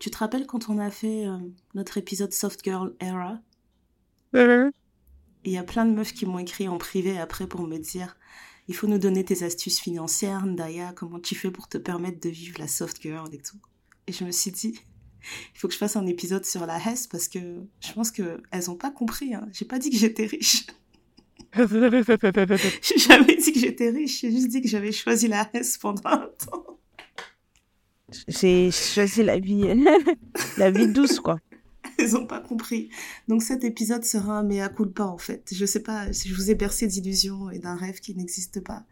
Tu te rappelles quand on a fait notre épisode Soft Girl Era? Il y a plein de meufs qui m'ont écrit en privé après pour me dire « Il faut nous donner tes astuces financières, Ndaya, comment tu fais pour te permettre de vivre la soft girl et tout ?» Et je me suis dit « Il faut que je fasse un épisode sur la hess parce que je pense qu'elles n'ont pas compris. Hein. J'ai pas dit que j'étais riche. J'ai jamais dit que j'étais riche, j'ai juste dit que j'avais choisi la hess pendant un temps. J'ai choisi la vie douce, quoi. Ils n'ont pas compris. Donc cet épisode sera un mea culpa en fait. Je ne sais pas si je vous ai bercé d'illusions et d'un rêve qui n'existe pas.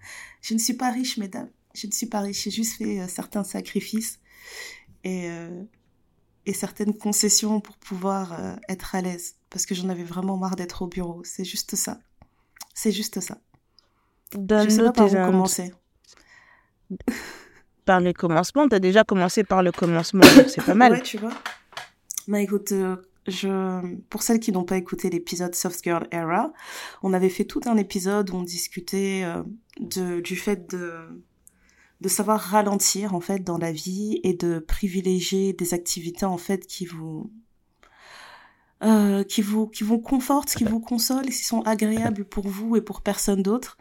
Je ne suis pas riche, mesdames. Je ne suis pas riche. J'ai juste fait certains sacrifices et certaines concessions pour pouvoir être à l'aise. Parce que j'en avais vraiment marre d'être au bureau. C'est juste ça. C'est juste ça. Donne je ne sais pas par où commencer. Par le commencement. Tu as déjà commencé par le commencement. C'est pas mal. Ouais, tu vois. Bah écoute, pour celles qui n'ont pas écouté l'épisode Soft Girl Era, on avait fait tout un épisode où on discutait du fait de savoir ralentir en fait dans la vie et de privilégier des activités en fait qui vous confortent, qui vous consolent, qui sont agréables pour vous et pour personne d'autre.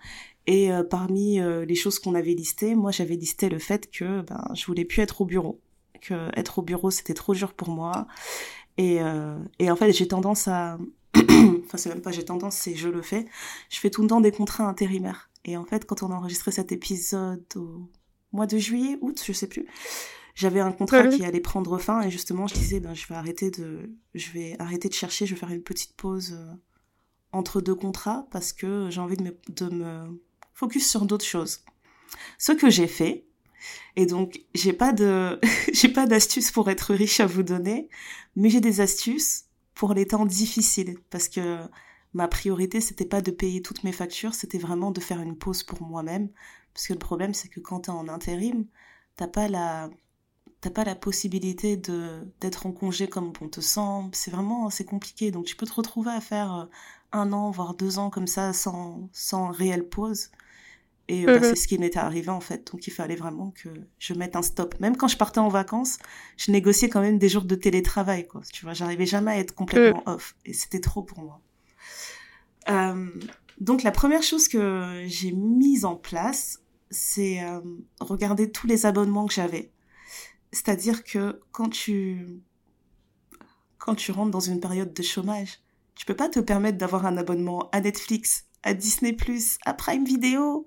Et parmi les choses qu'on avait listées, moi j'avais listé le fait que je voulais plus être au bureau. Que être au bureau c'était trop dur pour moi et en fait j'ai tendance à enfin c'est même pas j'ai tendance c'est je fais tout le temps des contrats intérimaires et en fait quand on a enregistré cet épisode au mois de juillet août je sais plus j'avais un contrat qui allait prendre fin et justement je disais je vais arrêter de chercher, je vais faire une petite pause entre deux contrats parce que j'ai envie de me focus sur d'autres choses, ce que j'ai fait. Et donc, j'ai pas d'astuces pour être riche à vous donner, mais j'ai des astuces pour les temps difficiles, parce que ma priorité, c'était pas de payer toutes mes factures, c'était vraiment de faire une pause pour moi-même, parce que le problème, c'est que quand t'es en intérim, t'as pas la possibilité d'être en congé comme on te semble, c'est compliqué, donc tu peux te retrouver à faire 1 an, voire 2 ans comme ça, sans réelle pause. Et c'est ce qui m'était arrivé en fait, donc il fallait vraiment que je mette un stop. Même quand je partais en vacances, je négociais quand même des jours de télétravail, quoi. Tu vois, j'arrivais jamais à être complètement off, et c'était trop pour moi. Donc la première chose que j'ai mise en place, c'est regarder tous les abonnements que j'avais. C'est-à-dire que quand tu rentres dans une période de chômage, tu peux pas te permettre d'avoir un abonnement à Netflix, à Disney+, à Prime Video,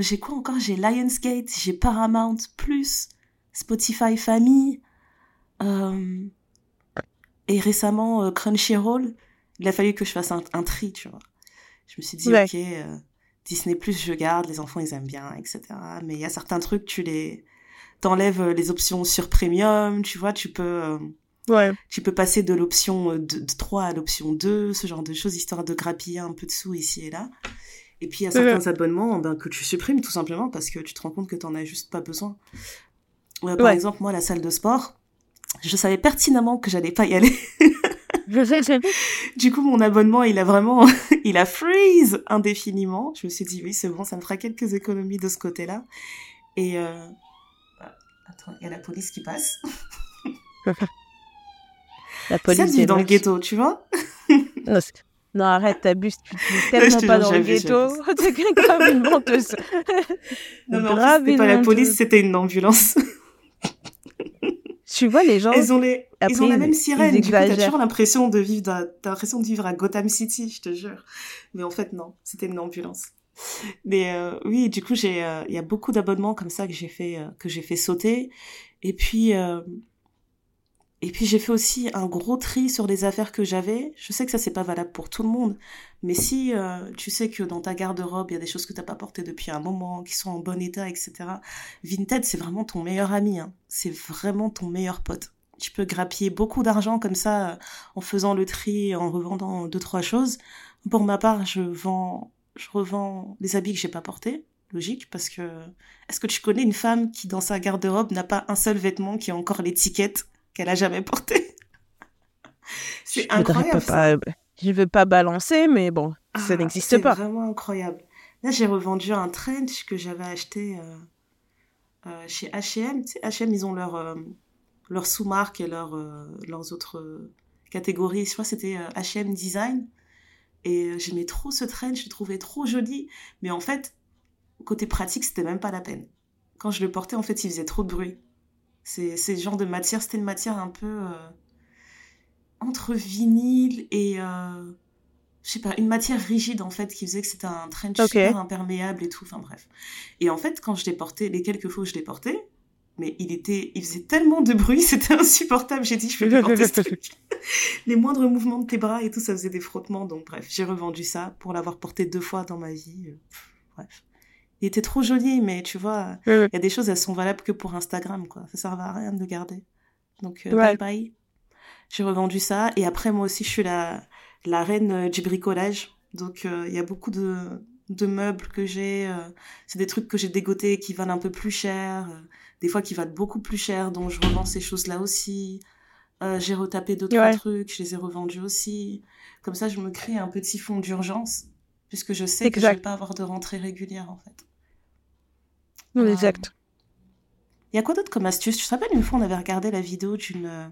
j'ai quoi encore? J'ai Lionsgate, j'ai Paramount+, Spotify Family, et récemment Crunchyroll. Il a fallu que je fasse un tri, tu vois. Je me suis dit, ouais. Ok, Disney+, je garde, les enfants, ils aiment bien, etc. Mais il y a certains trucs, t'enlèves les options sur Premium, tu vois, tu peux... Ouais. Tu peux passer de l'option 3 à l'option 2, ce genre de choses, histoire de grappiller un peu de sous ici et là. Et puis, il y a certains abonnements que tu supprimes tout simplement parce que tu te rends compte que t'en as juste pas besoin. Par exemple, moi, la salle de sport, je savais pertinemment que j'allais pas y aller. Du coup, mon abonnement, il a freeze indéfiniment. Je me suis dit, oui, c'est bon, ça me fera quelques économies de ce côté-là. Et attends, il y a la police qui passe. Ça vit dans le ghetto, tu vois. Non, arrête, t'abuses, tu vis tellement pas dans le ghetto. T'es grave une menteuse. Non, mais c'était pas la police, c'était une ambulance. Tu vois, les gens... Ils ont la même sirène, du coup, t'as toujours l'impression de vivre à Gotham City, je te jure. Mais en fait, non, c'était une ambulance. Mais oui, du coup, il y a beaucoup d'abonnements comme ça que j'ai fait sauter. Et puis, j'ai fait aussi un gros tri sur les affaires que j'avais. Je sais que ça, c'est pas valable pour tout le monde. Mais si tu sais que dans ta garde-robe, il y a des choses que t'as pas portées depuis un moment, qui sont en bon état, etc. Vinted, c'est vraiment ton meilleur ami. Hein. C'est vraiment ton meilleur pote. Tu peux grappiller beaucoup d'argent comme ça en faisant le tri, en revendant 2-3 choses. Pour ma part, je revends les habits que j'ai pas portés. Logique, parce que... Est-ce que tu connais une femme qui, dans sa garde-robe, n'a pas un seul vêtement qui a encore l'étiquette qu'elle a jamais porté? C'est incroyable. Je veux pas balancer, mais bon, ça n'existe pas. C'est vraiment incroyable. Là, j'ai revendu un trench que j'avais acheté chez H&M. Tu sais, H&M, ils ont leur leurs sous-marques et leurs autres catégories. Je crois que c'était H&M Design. Et j'aimais trop ce trend, je le trouvais trop joli. Mais en fait, côté pratique, c'était même pas la peine. Quand je le portais, en fait, il faisait trop de bruit. C'est genre de matière, c'était une matière un peu entre vinyle et... je sais pas, une matière rigide en fait qui faisait que c'était un trench super imperméable et tout, enfin bref. Et en fait, quand je l'ai porté, les quelques fois où je l'ai porté, mais il faisait tellement de bruit, c'était insupportable. J'ai dit, je vais porter ce truc. Les moindres mouvements de tes bras et tout, ça faisait des frottements. Donc bref, j'ai revendu ça pour l'avoir porté 2 fois dans ma vie. Bref. Il était trop joli, mais tu vois, il y a des choses, elles sont valables que pour Instagram, quoi. Ça sert à rien de le garder. Donc bye bye. J'ai revendu ça. Et après, moi aussi, je suis la reine du bricolage. Donc, il y a beaucoup de meubles que j'ai. C'est des trucs que j'ai dégotés qui valent un peu plus cher. Des fois, qui valent beaucoup plus cher. Donc, je revends ces choses-là aussi. J'ai retapé 2-3 trucs. Je les ai revendus aussi. Comme ça, je me crée un petit fonds d'urgence. Puisque je sais que je ne vais pas avoir de rentrée régulière, en fait. Non, exact. Il y a quoi d'autre comme astuce ? Tu te rappelles, une fois, on avait regardé la vidéo d'une...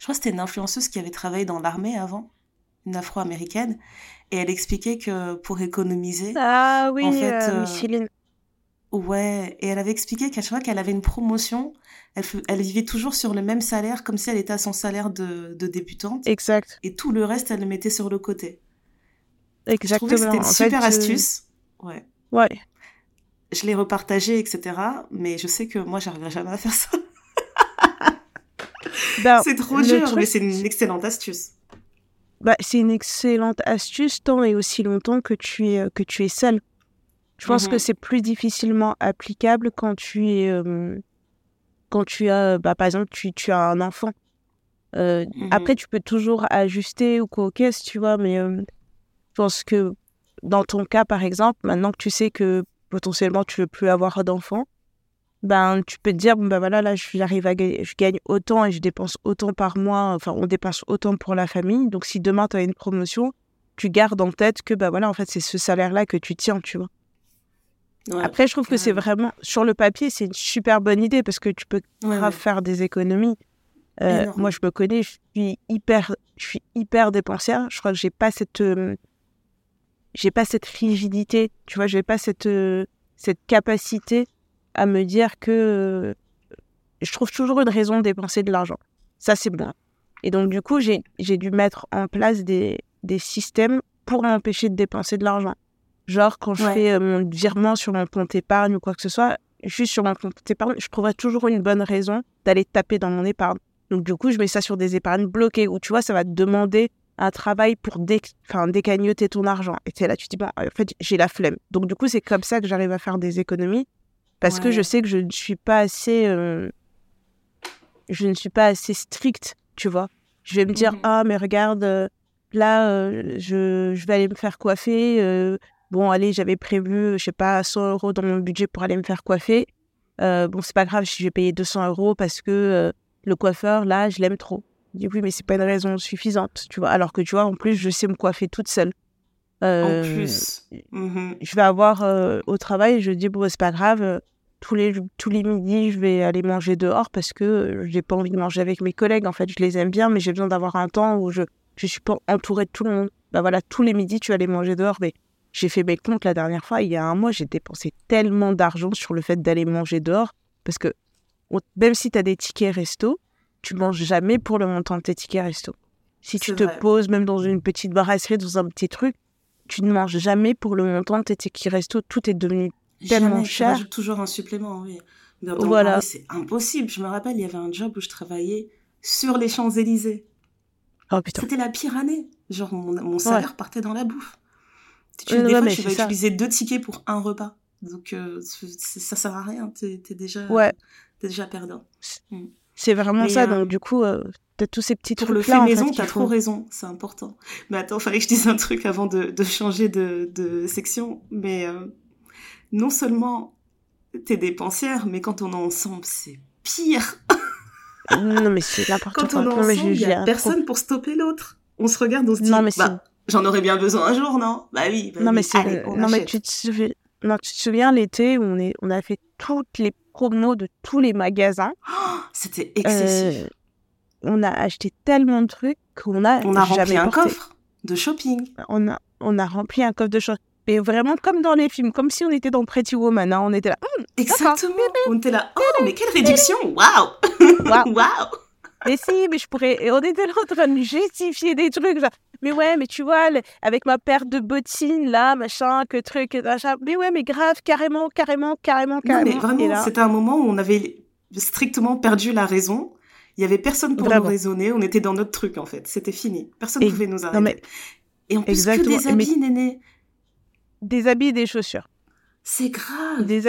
Je crois que c'était une influenceuse qui avait travaillé dans l'armée avant. Une afro-américaine, et elle expliquait que pour économiser... Ah oui, en fait, Micheline. Ouais, et elle avait expliqué qu'à chaque fois qu'elle avait une promotion, elle vivait toujours sur le même salaire, comme si elle était à son salaire de débutante. Exact. Et tout le reste, elle le mettait sur le côté. Exactement. Je trouvais que c'était une super astuce. Ouais. Ouais. Je l'ai repartagée, etc. Mais je sais que moi, j'arriverai jamais à faire ça. C'est trop dur, mais c'est une excellente astuce. C'est une excellente astuce tant et aussi longtemps que tu es seule. Je pense que c'est plus difficilement applicable quand tu es quand tu as par exemple tu as un enfant. Après tu peux toujours ajuster ou quoi, ok, si tu vois, mais je pense que dans ton cas par exemple, maintenant que tu sais que potentiellement tu veux plus avoir d'enfant, tu peux te dire voilà, là je gagne autant et je dépense autant par mois, enfin on dépense autant pour la famille, donc si demain tu as une promotion, tu gardes en tête que voilà, en fait c'est ce salaire là que tu tiens, tu vois. Ouais, après je trouve que c'est vraiment sur le papier c'est une super bonne idée parce que tu peux faire des économies. Moi je me connais, je suis hyper dépensière, je crois que j'ai pas cette rigidité, tu vois, j'ai pas cette capacité à me dire que je trouve toujours une raison de dépenser de l'argent. Ça, c'est bon. Et donc, du coup, j'ai dû mettre en place des systèmes pour m'empêcher de dépenser de l'argent. Genre, quand je fais mon virement sur mon compte épargne ou quoi que ce soit, juste sur mon compte épargne, je trouverai toujours une bonne raison d'aller taper dans mon épargne. Donc, du coup, je mets ça sur des épargnes bloquées où, tu vois, ça va te demander un travail pour décagnoter ton argent. Et tu es là, tu te dis, en fait, j'ai la flemme. Donc, du coup, c'est comme ça que j'arrive à faire des économies. Parce que je sais que je ne suis pas assez stricte, tu vois. Je vais me dire, mais regarde, là, je vais aller me faire coiffer. Allez, j'avais prévu, je sais pas, 100 euros dans mon budget pour aller me faire coiffer. C'est pas grave si j'ai payé 200 euros parce que le coiffeur, là, je l'aime trop. Je dis, oui, mais c'est pas une raison suffisante, tu vois. Alors que, tu vois, en plus, je sais me coiffer toute seule. En plus, je vais avoir au travail, je dis c'est pas grave, tous les midis je vais aller manger dehors parce que j'ai pas envie de manger avec mes collègues, en fait je les aime bien mais j'ai besoin d'avoir un temps où je suis pas entourée de tout le monde. Tous les midis tu vas aller manger dehors, mais j'ai fait mes comptes la dernière fois, il y a un mois, j'ai dépensé tellement d'argent sur le fait d'aller manger dehors parce que même si t'as des tickets resto, tu manges jamais pour le montant de tes tickets resto. Si tu te poses même dans une petite brasserie, dans un petit truc, tu ne manges jamais pour le montant de tes tickets resto. Tout est devenu tellement cher. Tu rajoutes toujours un supplément, oui. Voilà. C'est impossible. Je me rappelle, il y avait un job où je travaillais sur les Champs-Élysées. Oh, putain. C'était la pire année. Genre, mon salaire partait dans la bouffe. Tu vas utiliser 2 tickets pour un repas. Donc, ça ne sert à rien. Tu es déjà perdant. C'est vraiment ça. Donc, du coup... de tous ces petits trucs. Pour le fait maison, t'as trop raison, c'est important. Mais attends, fallait que je dise un truc avant de changer de section. Mais non seulement t'es dépensière, mais quand on est ensemble, c'est pire. Non, mais c'est n'importe quoi. Quand on est ensemble, il n'y a personne pour stopper l'autre. On se regarde, on se dit, j'en aurais bien besoin un jour, non ? Bah oui, allez, on achète. Mais tu te souviens l'été où on a fait toutes les promo de tous les magasins. Oh, c'était excessif. On a acheté tellement de trucs qu'on a jamais porté. On a rempli un coffre de shopping. On a rempli un coffre de shopping. Mais vraiment comme dans les films, comme si on était dans Pretty Woman, hein, on était là. Exactement, on était là. Oh, mais quelle réduction, waouh. Mais si, mais je pourrais. Et on était là en train de justifier des trucs. Genre, mais ouais, mais tu vois, avec ma paire de bottines là, machin, que truc, machin. Mais ouais, mais grave, carrément. Non, mais vraiment, là, c'était un moment où on avait strictement perdu la raison. Il n'y avait personne pour nous raisonner. On était dans notre truc, en fait. C'était fini. Personne ne pouvait nous arrêter. Non, mais... Et en plus, exactement, que des habits, mais... néné. Des habits et des chaussures. C'est grave. Des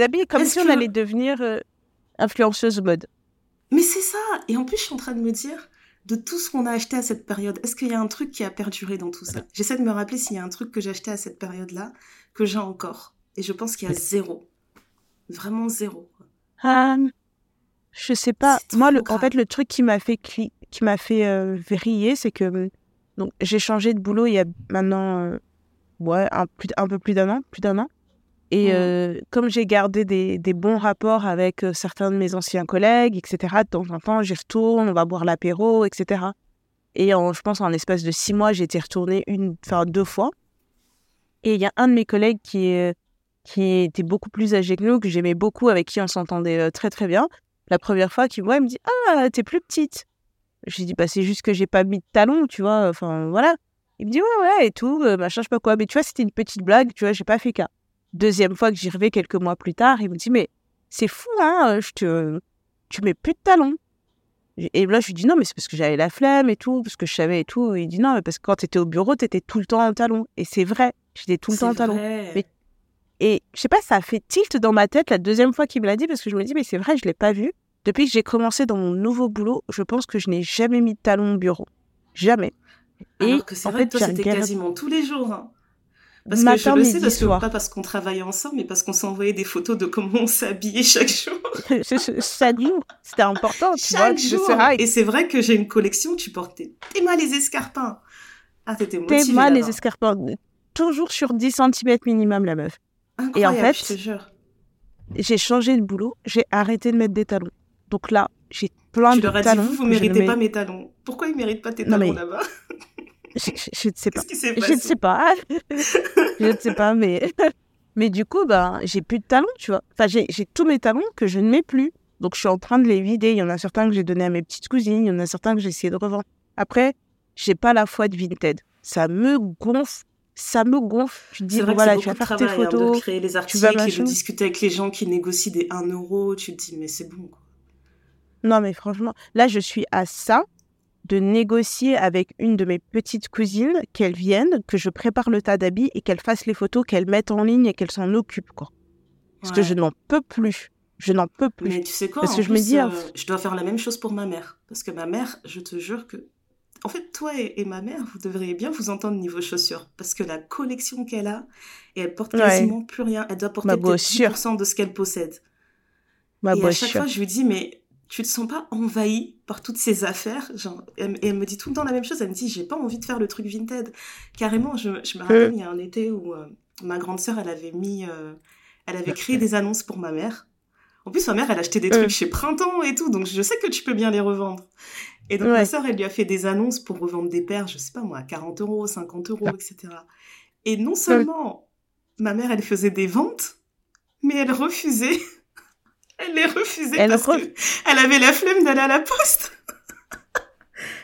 habits comme si on allait devenir influenceuse mode. Mais c'est ça. Et en plus, je suis en train de me dire, de tout ce qu'on a acheté à cette période, est-ce qu'il y a un truc qui a perduré dans tout ça ? J'essaie de me rappeler s'il y a un truc que j'ai acheté à cette période-là, que j'ai encore. Et je pense qu'il y a zéro. Vraiment zéro. Je sais pas. Moi, en fait, le truc qui m'a fait vriller, c'est que donc, j'ai changé de boulot il y a maintenant... un peu plus d'un an. Et comme j'ai gardé des bons rapports avec certains de mes anciens collègues, etc., de temps en temps, j'y retourne, on va boire l'apéro, etc. Et je pense en l'espace de 6 mois, j'ai été retournée 2 fois. Et il y a un de mes collègues qui était beaucoup plus âgé que nous, que j'aimais beaucoup, avec qui on s'entendait très très bien. La première fois qu'il me voit, il me dit « Ah, t'es plus petite !» J'ai dit « Bah, c'est juste que j'ai pas mis de talons, tu vois, enfin voilà !» Il me dit « Ouais, et tout, machin, je sais pas quoi. » Mais tu vois, c'était une petite blague, tu vois, j'ai pas fait cas. Deuxième fois que j'y revais quelques mois plus tard, il me dit « Mais c'est fou, hein, tu mets plus de talons. » Et là, je lui dis « Non, mais c'est parce que j'avais la flemme et tout, parce que je savais et tout. » Il dit « Non, mais parce que quand t'étais au bureau, t'étais tout le temps en talons. » Et c'est vrai, j'étais tout le temps en talons. Mais, et je sais pas, ça a fait tilt dans ma tête la deuxième fois qu'il me l'a dit, parce que je me dis « Mais c'est vrai, je l'ai pas vu. » Depuis que j'ai commencé dans mon nouveau boulot, je pense que je n'ai jamais mis de talons au bureau. Jamais. Et alors que c'est vrai que toi, c'était quasiment tous les jours. Hein. Parce que je le sais, parce que, pas parce qu'on travaillait ensemble, mais parce qu'on s'envoyait des photos de comment on s'habillait chaque jour. Chaque jour, c'était important. Tu chaque vois, jour. Et c'est vrai que j'ai une collection, tu portais tes mains les escarpins. Ah, t'étais motivée. Tes mains les escarpins. Toujours sur 10 cm minimum, la meuf. Incroyable, et en fait, je te jure. J'ai changé de boulot, j'ai arrêté de mettre des talons. Donc là, j'ai plein de talons. Tu leur as dit, vous ne méritez pas mes talons. Pourquoi ils ne méritent pas tes talons là-bas ? Je ne sais pas. Je ne sais pas, mais du coup, bah, j'ai plus de talons, tu vois. Enfin, j'ai tous mes talons que je ne mets plus. Donc, je suis en train de les vider. Il y en a certains que j'ai donnés à mes petites cousines. Il y en a certains que j'ai essayé de revendre. Après, je n'ai pas la foi de Vinted. Ça me gonfle. Je dis, voilà, tu vas faire tes photos. De créer les articles et de discuter avec les gens qui négocient des 1 euro. Tu te dis, mais c'est bon, quoi. Non, mais franchement, là, je suis à ça de négocier avec une de mes petites cousines qu'elle vienne, que je prépare le tas d'habits et qu'elle fasse les photos, qu'elle mette en ligne et qu'elle s'en occupe, quoi. Parce que je n'en peux plus. Mais tu sais quoi, parce que je dois faire la même chose pour ma mère. Parce que ma mère, je te jure que... En fait, toi et ma mère, vous devriez bien vous entendre niveau chaussures. Parce que la collection qu'elle a, et elle porte quasiment plus rien. Elle doit porter peut-être 10% de ce qu'elle possède. Et à chaque fois, je lui dis, mais... Tu te sens pas envahie par toutes ces affaires, genre, elle me dit tout le temps la même chose. Elle me dit, j'ai pas envie de faire le truc Vinted. Carrément, je me rappelle, il y a un été où ma grande sœur, elle avait créé des annonces pour ma mère. En plus, ma mère, elle achetait des trucs chez Printemps et tout, donc je sais que tu peux bien les revendre. Et donc ma sœur, elle lui a fait des annonces pour revendre des paires, je sais pas moi, à 40 euros, 50 euros, etc. Et non seulement ma mère, elle faisait des ventes, mais elle refusait. Elle les refusait parce qu'elle avait la flemme d'aller à la poste.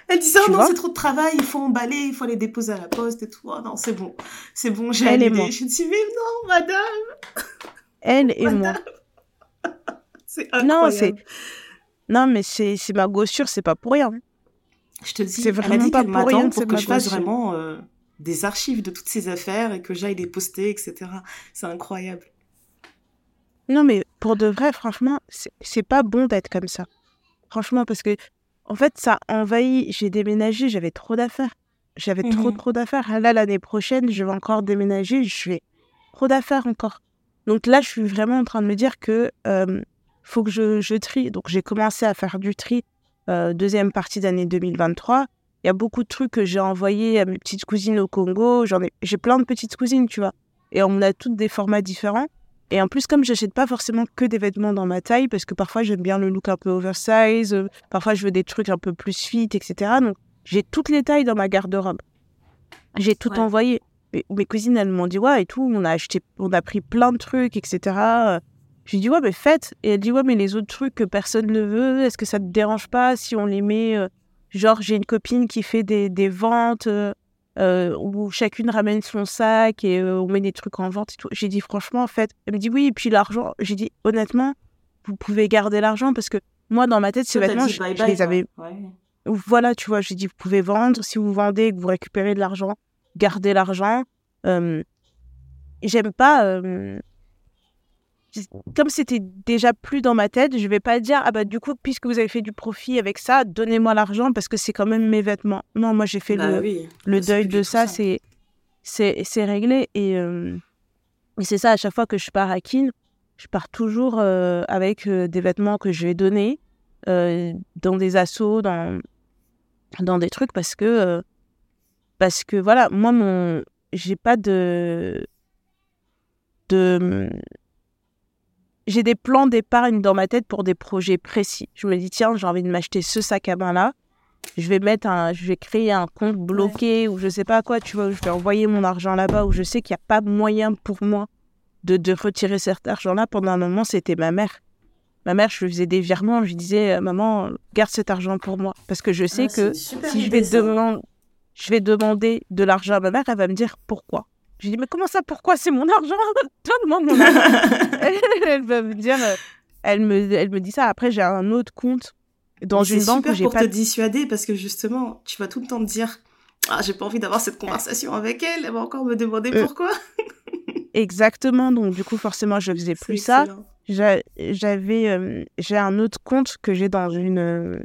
Elle disait « Ah non, c'est trop de travail, il faut emballer, il faut aller déposer à la poste et tout. Ah non, c'est bon, j'ai annulé. » Je me dis « Mais non, madame !» Elle et moi. C'est incroyable. Non, mais c'est ma gossure, c'est pas pour rien. Je te dis, elle a dit qu'elle m'attend pour que je fasse vraiment des archives de toutes ces affaires et que j'aille les poster, etc. C'est incroyable. Non, mais pour de vrai, franchement, c'est pas bon d'être comme ça. Franchement, parce que, en fait, ça envahit. J'ai déménagé, j'avais trop d'affaires. J'avais trop d'affaires. Là, l'année prochaine, je vais encore déménager, je vais trop d'affaires encore. Donc là, je suis vraiment en train de me dire que faut que je trie. Donc, j'ai commencé à faire du tri deuxième partie d'année 2023. Il y a beaucoup de trucs que j'ai envoyés à mes petites cousines au Congo. J'ai plein de petites cousines, tu vois. Et on a toutes des formats différents. Et en plus, comme j'achète pas forcément que des vêtements dans ma taille, parce que parfois j'aime bien le look un peu oversize, parfois je veux des trucs un peu plus fit, etc. Donc j'ai toutes les tailles dans ma garde-robe. J'ai tout envoyé. Mes cousines, elles m'ont dit ouais et tout, on a pris plein de trucs, etc. Je lui dis ouais, mais faites. Et elle dit ouais, mais les autres trucs que personne ne veut, est-ce que ça te dérange pas si on les met genre j'ai une copine qui fait des ventes où chacune ramène son sac et on met des trucs en vente et tout. J'ai dit franchement en fait, elle me dit oui et puis l'argent, j'ai dit honnêtement vous pouvez garder l'argent parce que moi dans ma tête ces vêtements je les avais voilà tu vois, j'ai dit vous pouvez vendre, si vous vendez et que vous récupérez de l'argent, gardez l'argent. J'aime pas comme c'était déjà plus dans ma tête, je vais pas dire ah bah du coup puisque vous avez fait du profit avec ça, donnez-moi l'argent parce que c'est quand même mes vêtements. Non, moi j'ai fait le deuil de ça, c'est réglé et c'est ça. À chaque fois que je pars à Kin, je pars toujours avec des vêtements que je vais donner dans des assos, dans des trucs parce que voilà, moi j'ai pas de j'ai des plans d'épargne dans ma tête pour des projets précis. Je me dis, tiens, j'ai envie de m'acheter ce sac à main-là. Je vais créer un compte bloqué ou je sais pas quoi, tu vois, où je vais envoyer mon argent là-bas où je sais qu'il n'y a pas moyen pour moi de retirer cet argent-là. Pendant un moment, c'était ma mère. Ma mère, je lui faisais des virements. Je lui disais, maman, garde cet argent pour moi. Parce que je sais que si je vais demander de l'argent à ma mère, elle va me dire pourquoi. Je lui dis, mais comment ça, pourquoi c'est mon argent ? Donne-moi mon argent. Elle va me dire, elle me dit ça. Après, j'ai un autre compte dans une banque où j'ai pas... C'est super pour te dissuader parce que justement, tu vas tout le temps te dire, ah, j'ai pas envie d'avoir cette conversation avec elle. Elle va encore me demander pourquoi. Exactement. Donc, du coup, forcément, je faisais plus ça. J'ai un autre compte que j'ai dans une...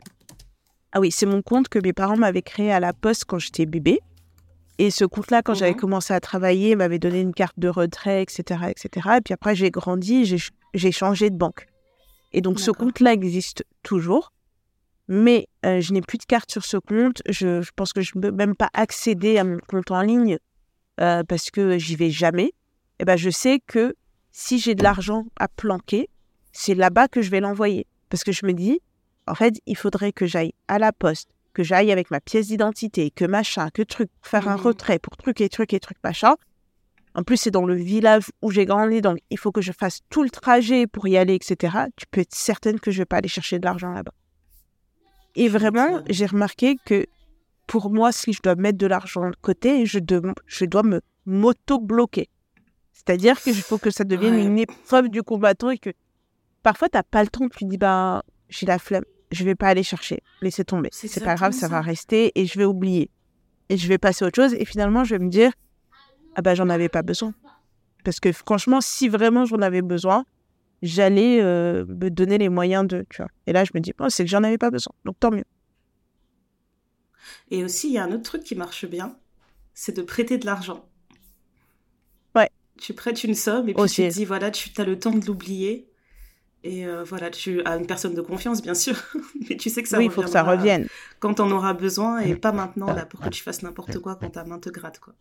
Ah oui, c'est mon compte que mes parents m'avaient créé à la poste quand j'étais bébé. Et ce compte-là, quand j'avais commencé à travailler, il m'avait donné une carte de retrait, etc., etc. Et puis après, j'ai grandi, j'ai changé de banque. Et donc, ce compte-là existe toujours. Mais je n'ai plus de carte sur ce compte. Je pense que je ne peux même pas accéder à mon compte en ligne parce que j'y vais jamais. Et ben, je sais que si j'ai de l'argent à planquer, c'est là-bas que je vais l'envoyer. Parce que je me dis, en fait, il faudrait que j'aille à la poste, que j'aille avec ma pièce d'identité, que machin, que truc, faire un retrait pour truc, machin. En plus, c'est dans le village où j'ai grandi, donc il faut que je fasse tout le trajet pour y aller, etc. Tu peux être certaine que je ne vais pas aller chercher de l'argent là-bas. Et vraiment, j'ai remarqué que pour moi, si je dois mettre de l'argent de côté, je dois me m'auto-bloquer. C'est-à-dire qu'il faut que ça devienne une épreuve du combattant et que parfois, tu n'as pas le temps, tu dis, bah, j'ai la flemme. Je ne vais pas aller chercher, laissez tomber. C'est pas grave, ça va rester et je vais oublier. Et je vais passer à autre chose et finalement, je vais me dire « Ah ben, j'en avais pas besoin. » Parce que franchement, si vraiment j'en avais besoin, j'allais me donner les moyens de... Tu vois. Et là, je me dis « Oh, c'est que j'en avais pas besoin, donc tant mieux. » Et aussi, il y a un autre truc qui marche bien, c'est de prêter de l'argent. Ouais. Tu prêtes une somme et puis tu te dis « Voilà, tu as le temps de l'oublier. » Et voilà, tu as une personne de confiance, bien sûr, mais tu sais que ça reviendra. Oui, il faut que ça revienne. Quand t'en auras besoin, et pas maintenant, là, pour que tu fasses n'importe quoi quand ta main te gratte, quoi.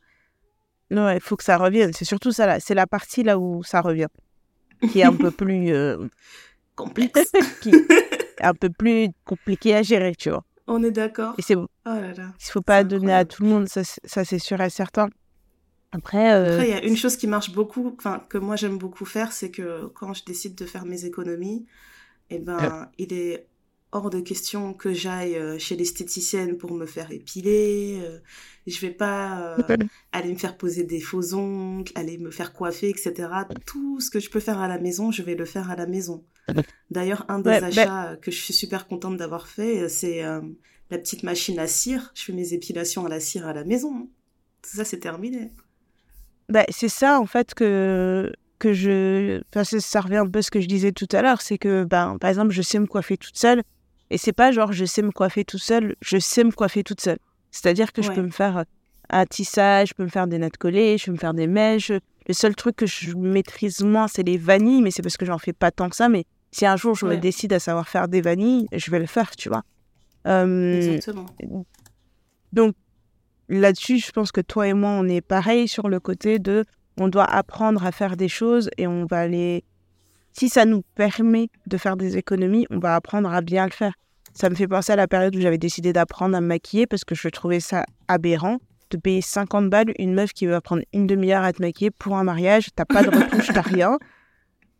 Non, il faut que ça revienne. C'est surtout ça, là. C'est la partie, là, où ça revient, qui est un peu plus... complexe. Un peu plus compliquée à gérer, tu vois. On est d'accord. Et c'est bon. Oh là là. Il faut pas donner à tout le monde, ça c'est sûr et certain. Après, il y a une chose qui marche beaucoup, que moi j'aime beaucoup faire, c'est que quand je décide de faire mes économies, eh ben, il est hors de question que j'aille chez l'esthéticienne pour me faire épiler, je vais pas aller me faire poser des faux ongles, aller me faire coiffer, etc. Tout ce que je peux faire à la maison, je vais le faire à la maison. D'ailleurs, un des achats que je suis super contente d'avoir fait, c'est la petite machine à cire. Je fais mes épilations à la cire à la maison. Ça, c'est terminé. Bah, c'est ça, en fait, que je... Enfin, ça revient un peu à ce que je disais tout à l'heure, c'est que, ben, par exemple, je sais me coiffer toute seule, et c'est pas genre je sais me coiffer toute seule. C'est-à-dire que je peux me faire un tissage, je peux me faire des nattes collées, je peux me faire des mèches. Le seul truc que je maîtrise moins, c'est les vanilles, mais c'est parce que j'en fais pas tant que ça, mais si un jour je me décide à savoir faire des vanilles, je vais le faire, tu vois. Exactement. Donc, là-dessus, je pense que toi et moi, on est pareil sur le côté de on doit apprendre à faire des choses et on va les... Si ça nous permet de faire des économies, on va apprendre à bien le faire. Ça me fait penser à la période où j'avais décidé d'apprendre à me maquiller parce que je trouvais ça aberrant de payer 50 balles une meuf qui va prendre une demi-heure à te maquiller pour un mariage, t'as pas de retouche, t'as rien.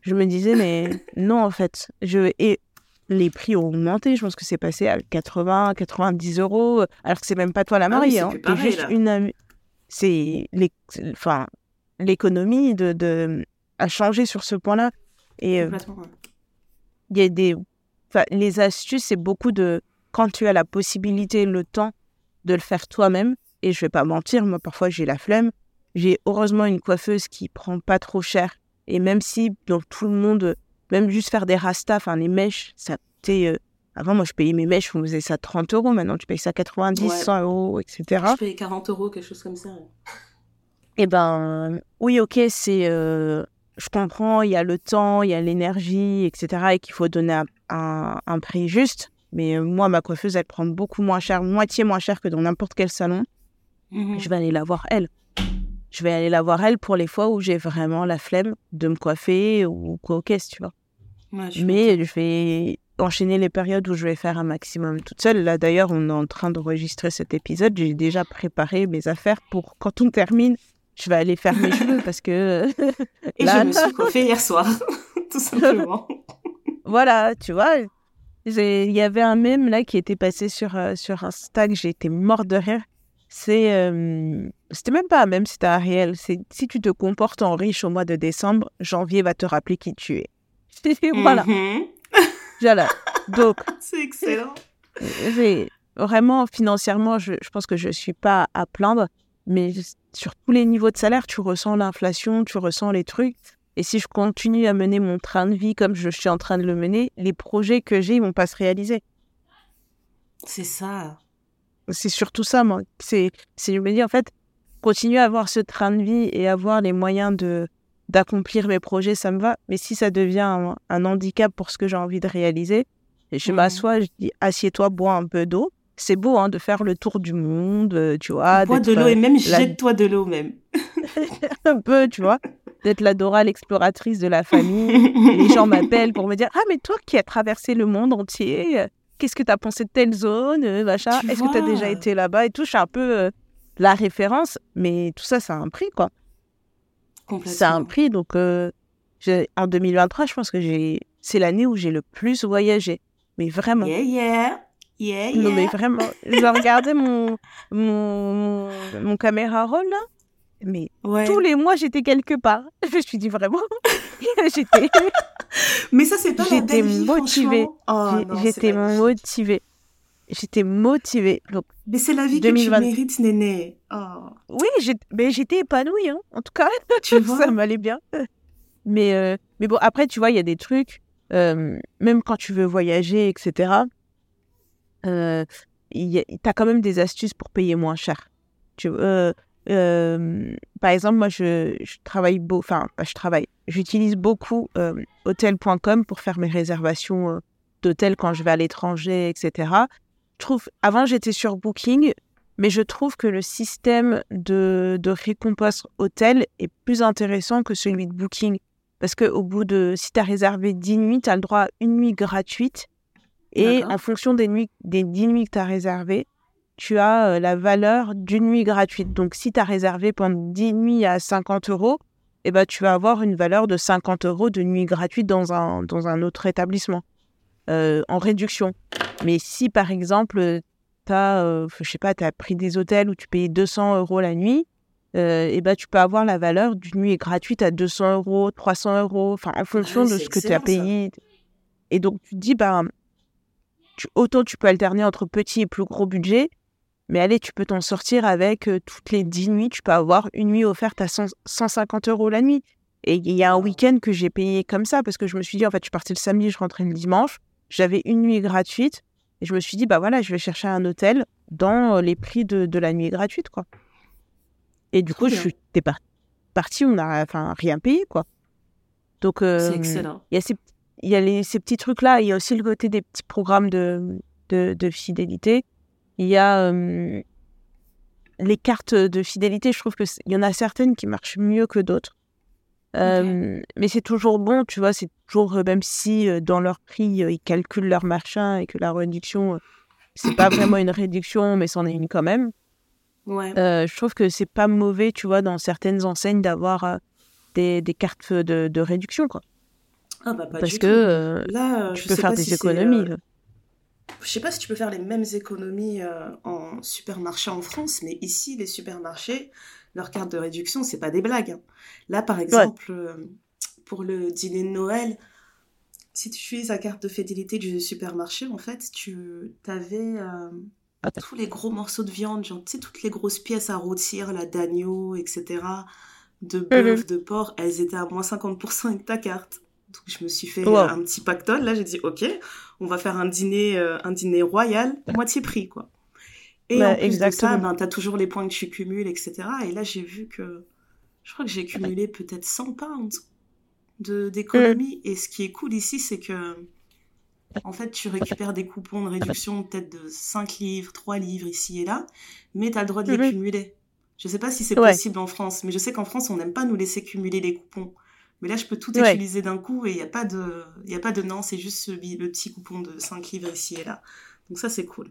Je me disais, mais non, en fait. Et les prix ont augmenté. Je pense que c'est passé à 80, 90 euros, alors que c'est même pas toi la mariée. Ah oui, c'est pareil, juste une... C'est les... enfin, l'économie a changé sur ce point-là. Et il y a des... Enfin, les astuces, c'est beaucoup de... Quand tu as la possibilité, le temps de le faire toi-même, et je vais pas mentir, moi, parfois, j'ai la flemme. J'ai heureusement une coiffeuse qui prend pas trop cher. Et même si dans tout le monde, même juste faire des rastas, enfin les mèches, ça coûtait... Avant, moi, je payais mes mèches, on faisait ça 30 euros. Maintenant, tu payes ça 90, ouais. 100 euros, etc. Je payais 40 euros, quelque chose comme ça. Eh ben, oui, ok, c'est... je comprends, il y a le temps, il y a l'énergie, etc. et qu'il faut donner un prix juste. Mais moi, ma coiffeuse, elle prend beaucoup moins cher, moitié moins cher que dans n'importe quel salon. Mm-hmm. Je vais aller la voir, elle. Je vais aller la voir, elle, pour les fois où j'ai vraiment la flemme de me coiffer ou quoi, qu'est-ce, tu vois. Ouais, mais je vais enchaîner les périodes où je vais faire un maximum toute seule. Là, d'ailleurs, on est en train d'enregistrer cet épisode. J'ai déjà préparé mes affaires pour quand on termine, je vais aller faire mes cheveux parce que... Et là, je me suis coiffée hier soir, tout simplement. Voilà, tu vois. Il y avait un mème là qui était passé sur Insta que j'ai été morte de rire. C'était même pas un mème, c'était un réel. C'est si tu te comportes en riche au mois de décembre, janvier va te rappeler qui tu es. Voilà. Mm-hmm. Voilà. Donc. C'est excellent. Vraiment, financièrement, je pense que je suis pas à plaindre, mais sur tous les niveaux de salaire, tu ressens l'inflation, tu ressens les trucs. Et si je continue à mener mon train de vie comme je suis en train de le mener, les projets que j'ai, ils vont pas se réaliser. C'est ça. C'est surtout ça, moi. Je me dis, en fait, continuer à avoir ce train de vie et avoir les moyens d'accomplir mes projets, ça me va. Mais si ça devient un handicap pour ce que j'ai envie de réaliser, je m'assois, je dis, assieds-toi, bois un peu d'eau. C'est beau de faire le tour du monde, tu vois. Bois de l'eau et même jette-toi de l'eau même. Un peu, tu vois. D'être l'adorable exploratrice de la famille. Les gens m'appellent pour me dire, ah, mais toi qui as traversé le monde entier... Qu'est-ce que tu as pensé de telle zone, machin ? Est-ce que tu as déjà été là-bas et tout ? Je suis un peu la référence, mais tout ça, ça a un prix, quoi. Complètement. Ça a un prix, donc en 2023, je pense que c'est l'année où j'ai le plus voyagé. Mais vraiment. Yeah. Non, mais vraiment. Je regardais mon caméra roll, là. Mais tous les mois, j'étais quelque part. Je me suis dit vraiment. J'étais... Mais ça, c'est pas la belle vie, motivée. J'étais motivée. Donc, mais c'est la vie que tu mérites, Néné. Oh. Oui, mais j'étais épanouie, hein. En tout cas. Tu vois. Ça m'allait bien. Mais bon, après, tu vois, il y a des trucs, même quand tu veux voyager, etc., t'as quand même des astuces pour payer moins cher. Par exemple, moi, j'utilise beaucoup hotel.com pour faire mes réservations d'hôtels quand je vais à l'étranger, etc. Avant, j'étais sur Booking, mais je trouve que le système de récompense hôtel est plus intéressant que celui de Booking. Parce que si tu as réservé 10 nuits, tu as le droit à une nuit gratuite. Et en fonction des 10 nuits que tu as réservées, tu as la valeur d'une nuit gratuite. Donc, si tu as réservé pendant 10 nuits à 50 euros, eh ben, tu vas avoir une valeur de 50 euros de nuit gratuite dans un autre établissement, en réduction. Mais si, par exemple, tu as pris des hôtels où tu payes 200 euros la nuit, eh ben, tu peux avoir la valeur d'une nuit gratuite à 200 euros, 300 euros, en fonction de ce que tu as payé. Ça. Et donc, tu te dis, autant tu peux alterner entre petit et plus gros budget, mais allez, tu peux t'en sortir avec toutes les 10 nuits, tu peux avoir une nuit offerte à 150 euros la nuit. Et il y a un week-end que j'ai payé comme ça, parce que je me suis dit, en fait, je partais le samedi, je rentrais le dimanche, j'avais une nuit gratuite, et je me suis dit, je vais chercher un hôtel dans les prix de la nuit gratuite, quoi. Et du coup, je suis partie, on n'a rien payé, quoi. Donc, c'est excellent. Il y a ces petits trucs-là, il y a aussi le côté des petits programmes de fidélité. Il y a les cartes de fidélité, je trouve qu'il y en a certaines qui marchent mieux que d'autres. Okay. Mais c'est toujours bon, tu vois, c'est toujours, même si dans leur prix, ils calculent leur machin et que la réduction, c'est pas vraiment une réduction, mais c'en est une quand même. Ouais. Je trouve que c'est pas mauvais, tu vois, dans certaines enseignes d'avoir des cartes de réduction, quoi. Ah bah pas parce que là, tu peux faire des économies. Je sais pas si tu peux faire les mêmes économies en supermarché en France, mais ici, les supermarchés, leurs cartes de réduction, c'est pas des blagues, hein. Là, par exemple, pour le dîner de Noël, si tu utilises la carte de fidélité du supermarché, en fait, tu avais tous les gros morceaux de viande, genre, tu sais, toutes les grosses pièces à rôtir, là, d'agneau, etc., de bœuf, de porc, elles étaient à moins 50% avec ta carte. Donc, je me suis fait un petit pactole. Là, j'ai dit, OK, on va faire un dîner royal, moitié prix, quoi. Et en plus de ça, t'as toujours les points que tu cumules, etc. Et là, j'ai vu que... Je crois que j'ai cumulé peut-être 100 pounds d'économie. Et ce qui est cool ici, c'est que... En fait, tu récupères des coupons de réduction peut-être de 5 livres, 3 livres ici et là. Mais t'as le droit de les cumuler. Je sais pas si c'est possible en France. Mais je sais qu'en France, on n'aime pas nous laisser cumuler les coupons. Mais là, je peux tout utiliser d'un coup et il n'y a pas de... non, c'est juste le petit coupon de 5 livres ici et là. Donc ça, c'est cool.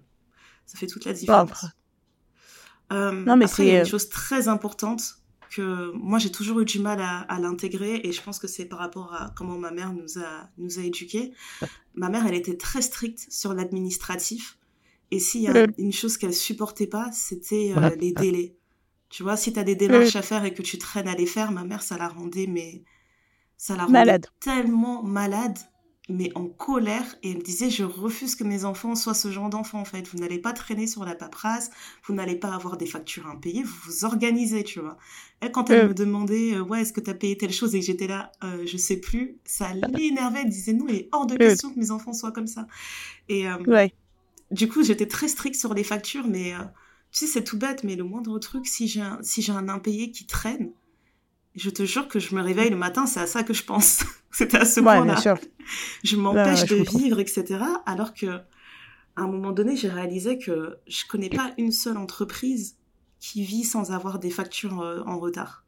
Ça fait toute la différence. Non, mais après, il y a une chose très importante que moi, j'ai toujours eu du mal à l'intégrer et je pense que c'est par rapport à comment ma mère nous a éduqués. Ma mère, elle était très stricte sur l'administratif. Et s'il y a une chose qu'elle supportait pas, c'était les délais. Tu vois, si tu as des démarches à faire et que tu traînes à les faire, ma mère, ça la rendait... Ça la rendait tellement malade, mais en colère. Et elle me disait, je refuse que mes enfants soient ce genre d'enfants, en fait. Vous n'allez pas traîner sur la paperasse, vous n'allez pas avoir des factures impayées, vous vous organisez, tu vois. Elle, quand elle me demandait, est-ce que t'as payé telle chose et que j'étais là, je sais plus, ça l'énervait. Elle disait, non, il est hors de question que mes enfants soient comme ça. Et du coup, j'étais très stricte sur les factures, mais tu sais, c'est tout bête, mais le moindre truc, si j'ai un impayé qui traîne, je te jure que je me réveille le matin, c'est à ça que je pense. C'était à ce point-là. Bien sûr. Je m'empêche de vivre, etc. Alors que, à un moment donné, j'ai réalisé que je connais pas une seule entreprise qui vit sans avoir des factures en retard.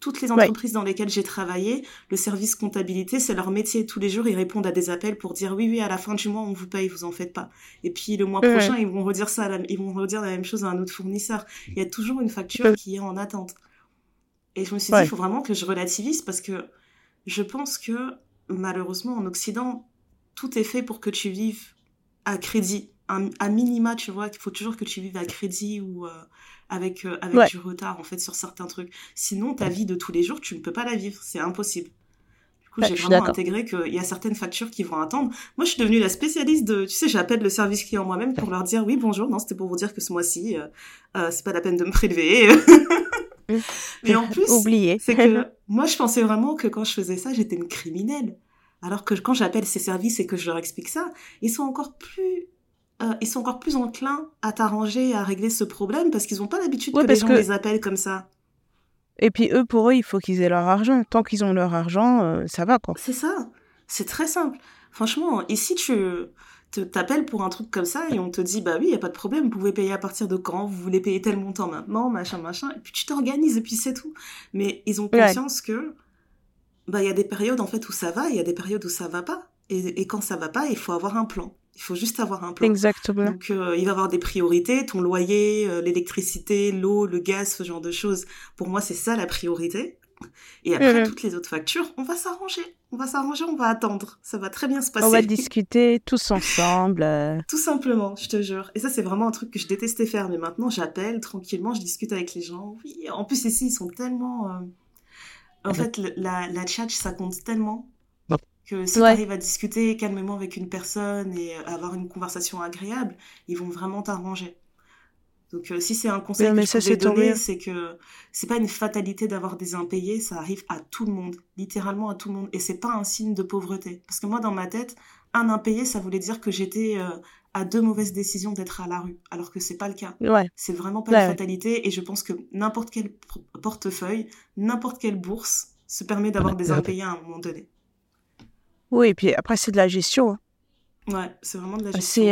Toutes les entreprises dans lesquelles j'ai travaillé, le service comptabilité, c'est leur métier. Tous les jours, ils répondent à des appels pour dire oui, à la fin du mois, on vous paye, vous en faites pas. Et puis, le mois prochain, ils vont redire ça, ils vont redire la même chose à un autre fournisseur. Il y a toujours une facture qui est en attente. Et je me suis dit, il faut vraiment que je relativise parce que je pense que, malheureusement, en Occident, tout est fait pour que tu vives à crédit. À minima, tu vois, il faut toujours que tu vives à crédit ou avec du retard, en fait, sur certains trucs. Sinon, ta vie de tous les jours, tu ne peux pas la vivre. C'est impossible. Du coup, j'ai vraiment intégré qu'il y a certaines factures qui vont attendre. Moi, je suis devenue la spécialiste de... Tu sais, j'appelle le service client moi-même pour leur dire, oui, bonjour, non, c'était pour vous dire que ce mois-ci, c'est pas la peine de me prélever. Mais en plus, c'est que moi, je pensais vraiment que quand je faisais ça, j'étais une criminelle. Alors que quand j'appelle ces services et que je leur explique ça, ils sont encore plus enclins à t'arranger et à régler ce problème parce qu'ils n'ont pas l'habitude que les gens les appellent comme ça. Et puis eux, pour eux, il faut qu'ils aient leur argent. Tant qu'ils ont leur argent, ça va, quoi. C'est ça. C'est très simple. Franchement, et si tu... t'appelles pour un truc comme ça et on te dit bah oui, y a pas de problème, vous pouvez payer à partir de quand, vous voulez payer tel montant maintenant, machin, et puis tu t'organises et puis c'est tout. Mais ils ont conscience que bah y a des périodes en fait où ça va, il y a des périodes où ça va pas, et quand ça va pas, il faut avoir un plan. Il faut juste avoir un plan. Exactement. Donc il va y avoir des priorités, ton loyer, l'électricité, l'eau, le gaz, ce genre de choses. Pour moi, c'est ça la priorité. Et après toutes les autres factures, on va s'arranger, on va attendre. Ça va très bien se passer. On va discuter tous ensemble. Tout simplement, je te jure. Et ça, c'est vraiment un truc que je détestais faire. Mais maintenant, j'appelle tranquillement, je discute avec les gens. Oui, en plus, ici, ils sont tellement... En fait, la tchatche, ça compte tellement que si t'arrives à discuter calmement avec une personne et avoir une conversation agréable, ils vont vraiment t'arranger. Donc, si c'est un conseil que je vais donner, c'est que c'est pas une fatalité d'avoir des impayés, ça arrive à tout le monde, littéralement à tout le monde. Et c'est pas un signe de pauvreté. Parce que moi, dans ma tête, un impayé, ça voulait dire que j'étais à deux mauvaises décisions d'être à la rue. Alors que c'est pas le cas. Ouais. C'est vraiment pas une fatalité. Et je pense que n'importe quel portefeuille, n'importe quelle bourse se permet d'avoir des impayés à un moment donné. Oui, et puis après, c'est de la gestion. Ouais, c'est vraiment de la gestion.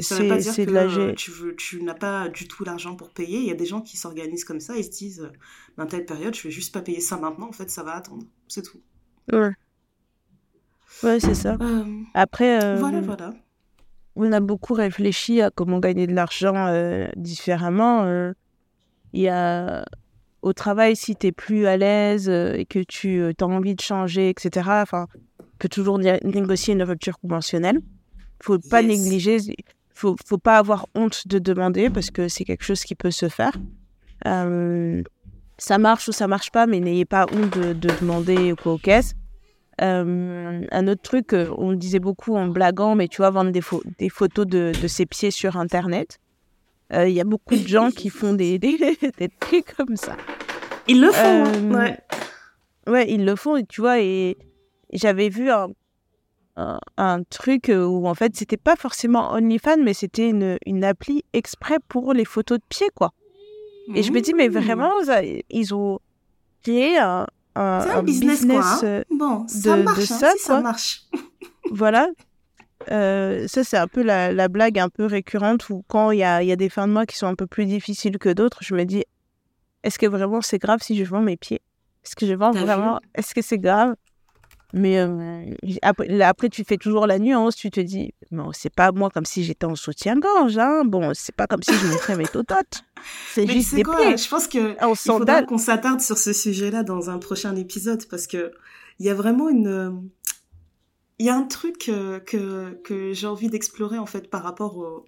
Ça veut pas dire que tu n'as pas du tout l'argent pour payer. Il y a des gens qui s'organisent comme ça et se disent dans telle période, je vais juste pas payer ça maintenant. En fait, ça va attendre. C'est tout. Ouais. Ouais, c'est ça. Après, voilà. On a beaucoup réfléchi à comment gagner de l'argent différemment. Au travail, si t'es plus à l'aise et que tu as envie de changer, etc., enfin, peut toujours négocier une rupture conventionnelle. Faut pas négliger, faut pas avoir honte de demander parce que c'est quelque chose qui peut se faire. Ça marche ou ça marche pas, mais n'ayez pas honte de demander ou quoi aux caisses. Un autre truc, on le disait beaucoup en blaguant, mais tu vois, vendre des photos de ses pieds sur Internet. Il y a beaucoup de gens qui font des trucs comme ça. Ils le font, ouais. Ouais, ils le font, et tu vois, et j'avais vu un truc où, en fait, c'était pas forcément OnlyFans, mais c'était une appli exprès pour les photos de pieds, quoi. Et je me dis, mais vraiment, ils ont créé un business quoi, hein. Bon, ça marche, ça marche. Voilà. Ça, c'est un peu la blague un peu récurrente où quand il y a des fins de mois qui sont un peu plus difficiles que d'autres, je me dis, est-ce que vraiment c'est grave si je vends mes pieds ? Est-ce que je vends vraiment ? Est-ce que c'est grave ? Mais après, tu fais toujours la nuance, tu te dis, non, c'est pas moi comme si j'étais en soutien-gorge, hein. Bon, c'est pas comme si je montrais mes tototes. C'est juste des pieds. Je pense qu'il faudra qu'on s'attarde sur ce sujet-là dans un prochain épisode parce qu'il y a vraiment une... Il y a un truc que j'ai envie d'explorer, en fait, par rapport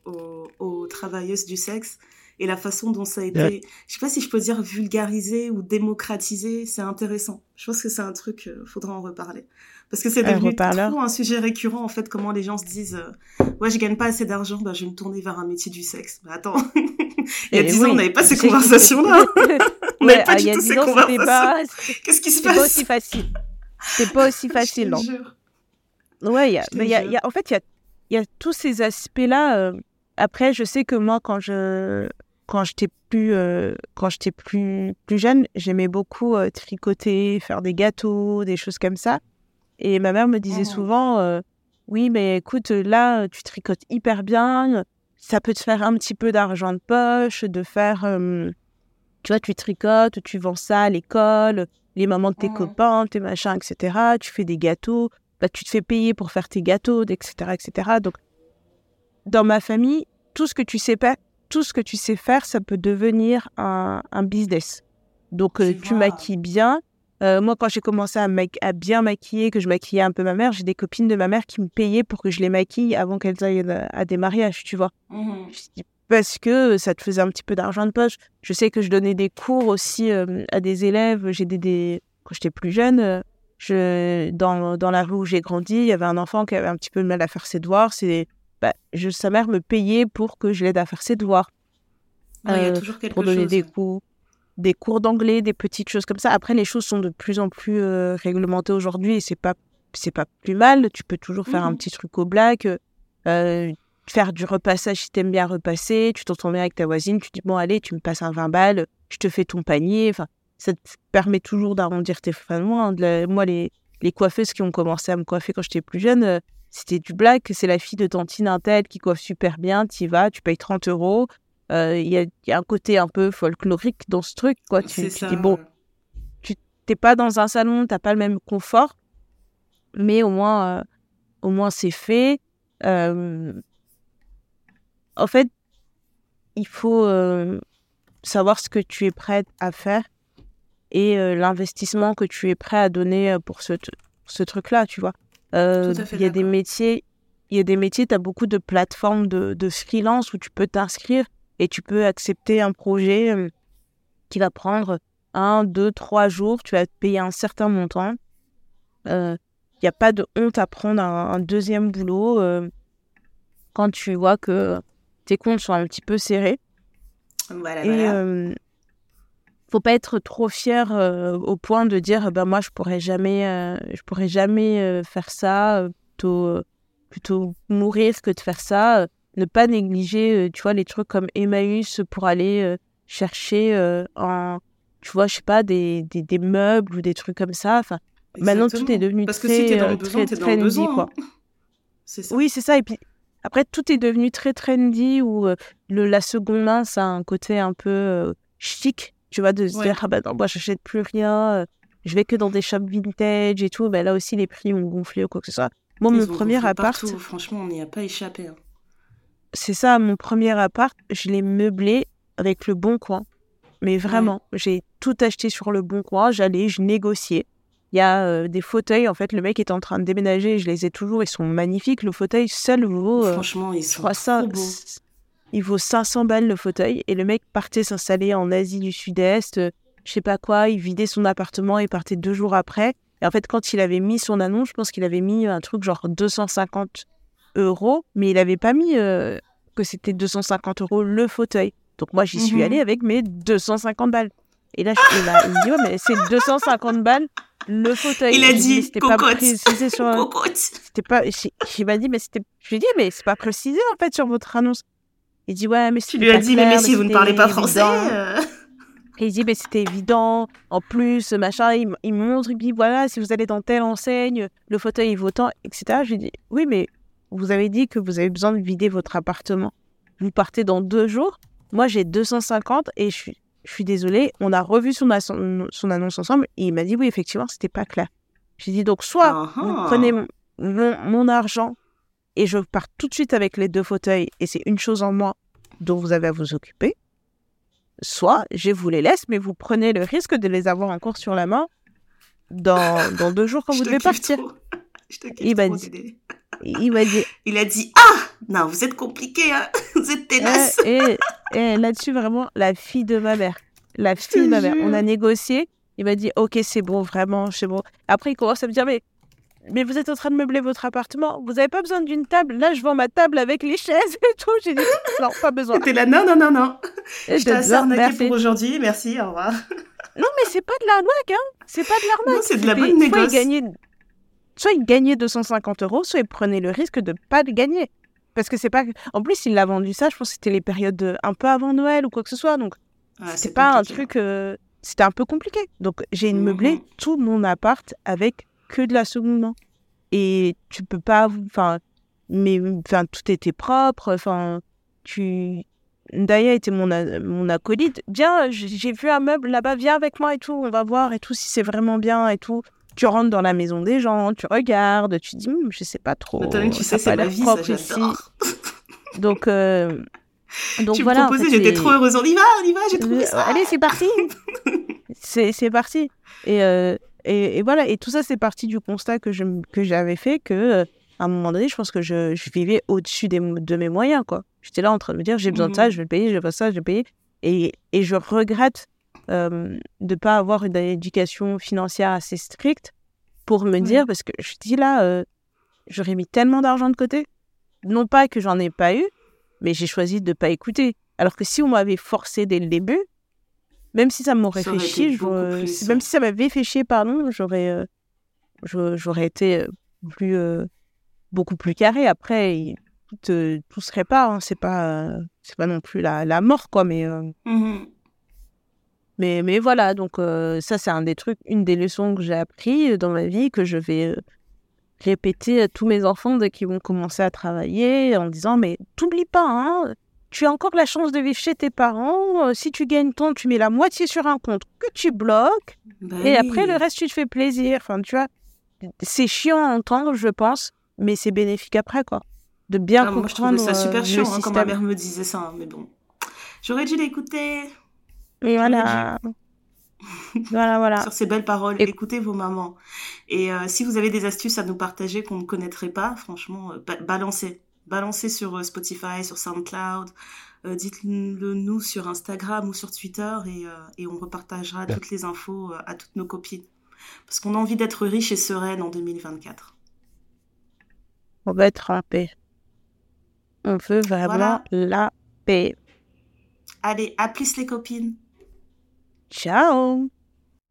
aux travailleuses du sexe et la façon dont ça a été... Ouais. Je sais pas si je peux dire vulgarisé ou démocratisé, c'est intéressant. Je pense que c'est un truc, faudra en reparler. Parce que c'est devenu trop un sujet récurrent, en fait, comment les gens se disent « Ouais, je gagne pas assez d'argent, bah, je vais me tourner vers un métier du sexe. » Bah attends, il y a 10 ans, on n'avait pas ces conversations-là. On n'avait pas du tout ces conversations. Qu'est-ce qui se passe ? C'est pas aussi facile, non. Ouais, en fait, il y a tous ces aspects-là. Après, je sais que moi, quand j'étais plus jeune, j'aimais beaucoup tricoter, faire des gâteaux, des choses comme ça. Et ma mère me disait souvent, oui, mais écoute, là, tu tricotes hyper bien. Ça peut te faire un petit peu d'argent de poche, de faire, tu vois, tu tricotes, tu vends ça à l'école, les mamans de tes copains, tes machins, etc. Tu fais des gâteaux. Bah, tu te fais payer pour faire tes gâteaux, etc., etc. Donc, dans ma famille, tout ce que tu sais faire, ça peut devenir un business. Donc, tu maquilles bien. Moi, quand j'ai commencé à bien maquiller, que je maquillais un peu ma mère, j'ai des copines de ma mère qui me payaient pour que je les maquille avant qu'elles aillent à des mariages, tu vois. Mm-hmm. Parce que ça te faisait un petit peu d'argent de poche. Je sais que je donnais des cours aussi à des élèves. Quand j'étais plus jeune... dans la rue où j'ai grandi, il y avait un enfant qui avait un petit peu de mal à faire ses devoirs. Sa mère me payait pour que je l'aide à faire ses devoirs. Il y a toujours quelque chose. Pour donner des cours d'anglais, des petites choses comme ça. Après, les choses sont de plus en plus réglementées aujourd'hui et c'est pas plus mal. Tu peux toujours faire un petit truc au black, faire du repassage si t'aimes bien repasser. Tu t'entends bien avec ta voisine, tu dis bon allez, tu me passes un 20 balles, je te fais ton panier. Enfin. Ça te permet toujours d'arrondir tes fins de mois. Moi, les coiffeuses qui ont commencé à me coiffer quand j'étais plus jeune, c'était du black. C'est la fille de Tantine Intel qui coiffe super bien. Tu y vas, tu payes 30 euros. Il y a un côté un peu folklorique dans ce truc, quoi. Tu dis, bon, tu n'es pas dans un salon, tu n'as pas le même confort, mais au moins c'est fait. En fait, il faut savoir ce que tu es prête à faire et l'investissement que tu es prêt à donner pour ce truc-là, tu vois. Il y a des métiers, tu as beaucoup de plateformes de freelance où tu peux t'inscrire et tu peux accepter un projet qui va prendre 1, 2, 3 jours, tu vas te payer un certain montant. Il n'y a pas de honte à prendre un deuxième boulot quand tu vois que tes comptes sont un petit peu serrés. Voilà. Faut pas être trop fier au point de dire ben moi je pourrais jamais faire ça, plutôt mourir que de faire ça. Ne pas négliger tu vois les trucs comme Emmaüs pour aller chercher tu vois je sais pas des meubles ou des trucs comme ça. Enfin, maintenant tout est devenu parce que si t'es dans le besoin, quoi. c'est ça. Oui, c'est ça. Et puis après, tout est devenu très trendy où la seconde main, ça a un côté un peu chic, tu vois, de se dire, ah bah non, moi, j'achète plus rien, je vais que dans des shops vintage et tout. Bah, là aussi, les prix ont gonflé ou quoi que ce soit. Moi, mon premier appart... Partout. Franchement, on n'y a pas échappé. Hein. C'est ça, mon premier appart, je l'ai meublé avec le Bon Coin. Mais vraiment, j'ai tout acheté sur le Bon Coin. J'allais, je négociais. Il y a des fauteuils, en fait, le mec est en train de déménager, je les ai toujours, ils sont magnifiques. Le fauteuil seul vaut... Franchement, ils sont trop beaux. Il vaut 500 balles le fauteuil. Et le mec partait s'installer en Asie du Sud-Est, je sais pas quoi, il vidait son appartement et partait 2 jours après. Et en fait, quand il avait mis son annonce, je pense qu'il avait mis un truc genre 250 €, mais il n'avait pas mis que c'était 250 € le fauteuil. Donc moi, j'y suis allée avec mes 250 balles. Et là, il me dit, ouais, mais c'est 250 balles le fauteuil. Il a dit, c'était cocotte. Pas précisé sur... cocotte. C'était pas... Il m'a dit, mais c'était... Je lui ai dit, mais c'est pas précisé, en fait, sur votre annonce. Il dit, ouais, mais c'était... Tu lui as dit, mais si vous ne parlez pas français... Et il dit, mais c'était évident, en plus, machin, il me montre, il me dit, voilà, si vous allez dans telle enseigne, le fauteuil, il vaut tant, etc. Je lui dis, oui, mais vous avez dit que vous avez besoin de vider votre appartement. Vous partez dans 2 jours, moi j'ai 250 et je suis désolée, on a revu son annonce ensemble et il m'a dit, oui, effectivement, c'était pas clair. J'ai dit, donc, soit vous prenez mon argent et je pars tout de suite avec les 2 fauteuils et c'est une chose en moins dont vous avez à vous occuper. Soit je vous les laisse, mais vous prenez le risque de les avoir encore sur la main dans 2 jours quand vous devez partir. Trop. Je te kiffe Il a dit, ah non, vous êtes compliqué, hein, vous êtes tenace. Et là-dessus, vraiment, la fille de ma mère. La fille de ma mère. On a négocié. Il m'a dit, ok, c'est bon, vraiment, c'est bon. Après, il commence à me dire, mais vous êtes en train de meubler votre appartement, vous n'avez pas besoin d'une table, là je vends ma table avec les chaises et tout. J'ai dit, non, pas besoin. T'es là, non. Je t'ai assez arnaqué pour aujourd'hui, merci, au revoir. Non, mais c'est pas de l'arnaque, hein, c'est pas de l'arnaque. Non, c'est de la bonne négoce. Soit il gagnait 250 €, soit il prenait le risque de ne pas le gagner. Parce que c'est pas... En plus, il l'a vendu ça, je pense que c'était les périodes un peu avant Noël ou quoi que ce soit, donc c'est pas un truc... C'était un peu compliqué. Donc j'ai meublé tout mon appart avec... que de la seconde main. Et tu peux pas... Enfin, tout était propre. Enfin, Ndaya était mon acolyte. Viens, j'ai vu un meuble là-bas, viens avec moi et tout. On va voir et tout, si c'est vraiment bien et tout. Tu rentres dans la maison des gens, tu regardes, tu dis, je sais pas trop. Attends, tu sais, c'est ma vie, ça, j'adore. Donc tu voilà, me proposais, en fait, j'étais trop heureuse. On y va, j'ai trouvé ça. Allez, c'est parti. c'est parti. Et voilà, et tout ça, c'est parti du constat que j'avais fait que, à un moment donné, je pense que je vivais au-dessus de mes moyens, quoi. J'étais là en train de me dire, j'ai besoin de ça, je vais le payer, j'ai besoin de ça, je vais le payer. Et je regrette de ne pas avoir une éducation financière assez stricte pour me dire, parce que je dis là, j'aurais mis tellement d'argent de côté. Non pas que j'en ai pas eu, mais j'ai choisi de ne pas écouter. Alors que si on m'avait forcé dès le début, même si ça m'aurait fait chier, même si ça m'avait fait chier, pardon, j'aurais été beaucoup plus carré. Après, tout se répare, hein. C'est pas non plus la mort, quoi. Mais voilà. Donc ça, c'est une des leçons que j'ai appris dans ma vie, que je vais répéter à tous mes enfants dès qu'ils vont commencer à travailler, en disant, mais t'oublies pas, hein. Tu as encore la chance de vivre chez tes parents. Si tu gagnes tant, tu mets la moitié sur un compte que tu bloques. Et après, le reste, tu te fais plaisir. Enfin, tu vois, c'est chiant à entendre, je pense, mais c'est bénéfique après, quoi. De bien comprendre le système. Moi, je trouvais ça super chiant quand ma mère me disait ça. Hein, mais bon, j'aurais dû l'écouter. Et voilà. Voilà. Sur ces belles paroles, écoutez vos mamans. Et si vous avez des astuces à nous partager qu'on ne connaîtrait pas, franchement, balancez. Balancez sur Spotify, sur SoundCloud, dites-le nous sur Instagram ou sur Twitter et on repartagera toutes les infos à toutes nos copines. Parce qu'on a envie d'être riche et sereine en 2024. On veut être en paix. On veut vraiment la paix. Allez, à plus les copines. Ciao.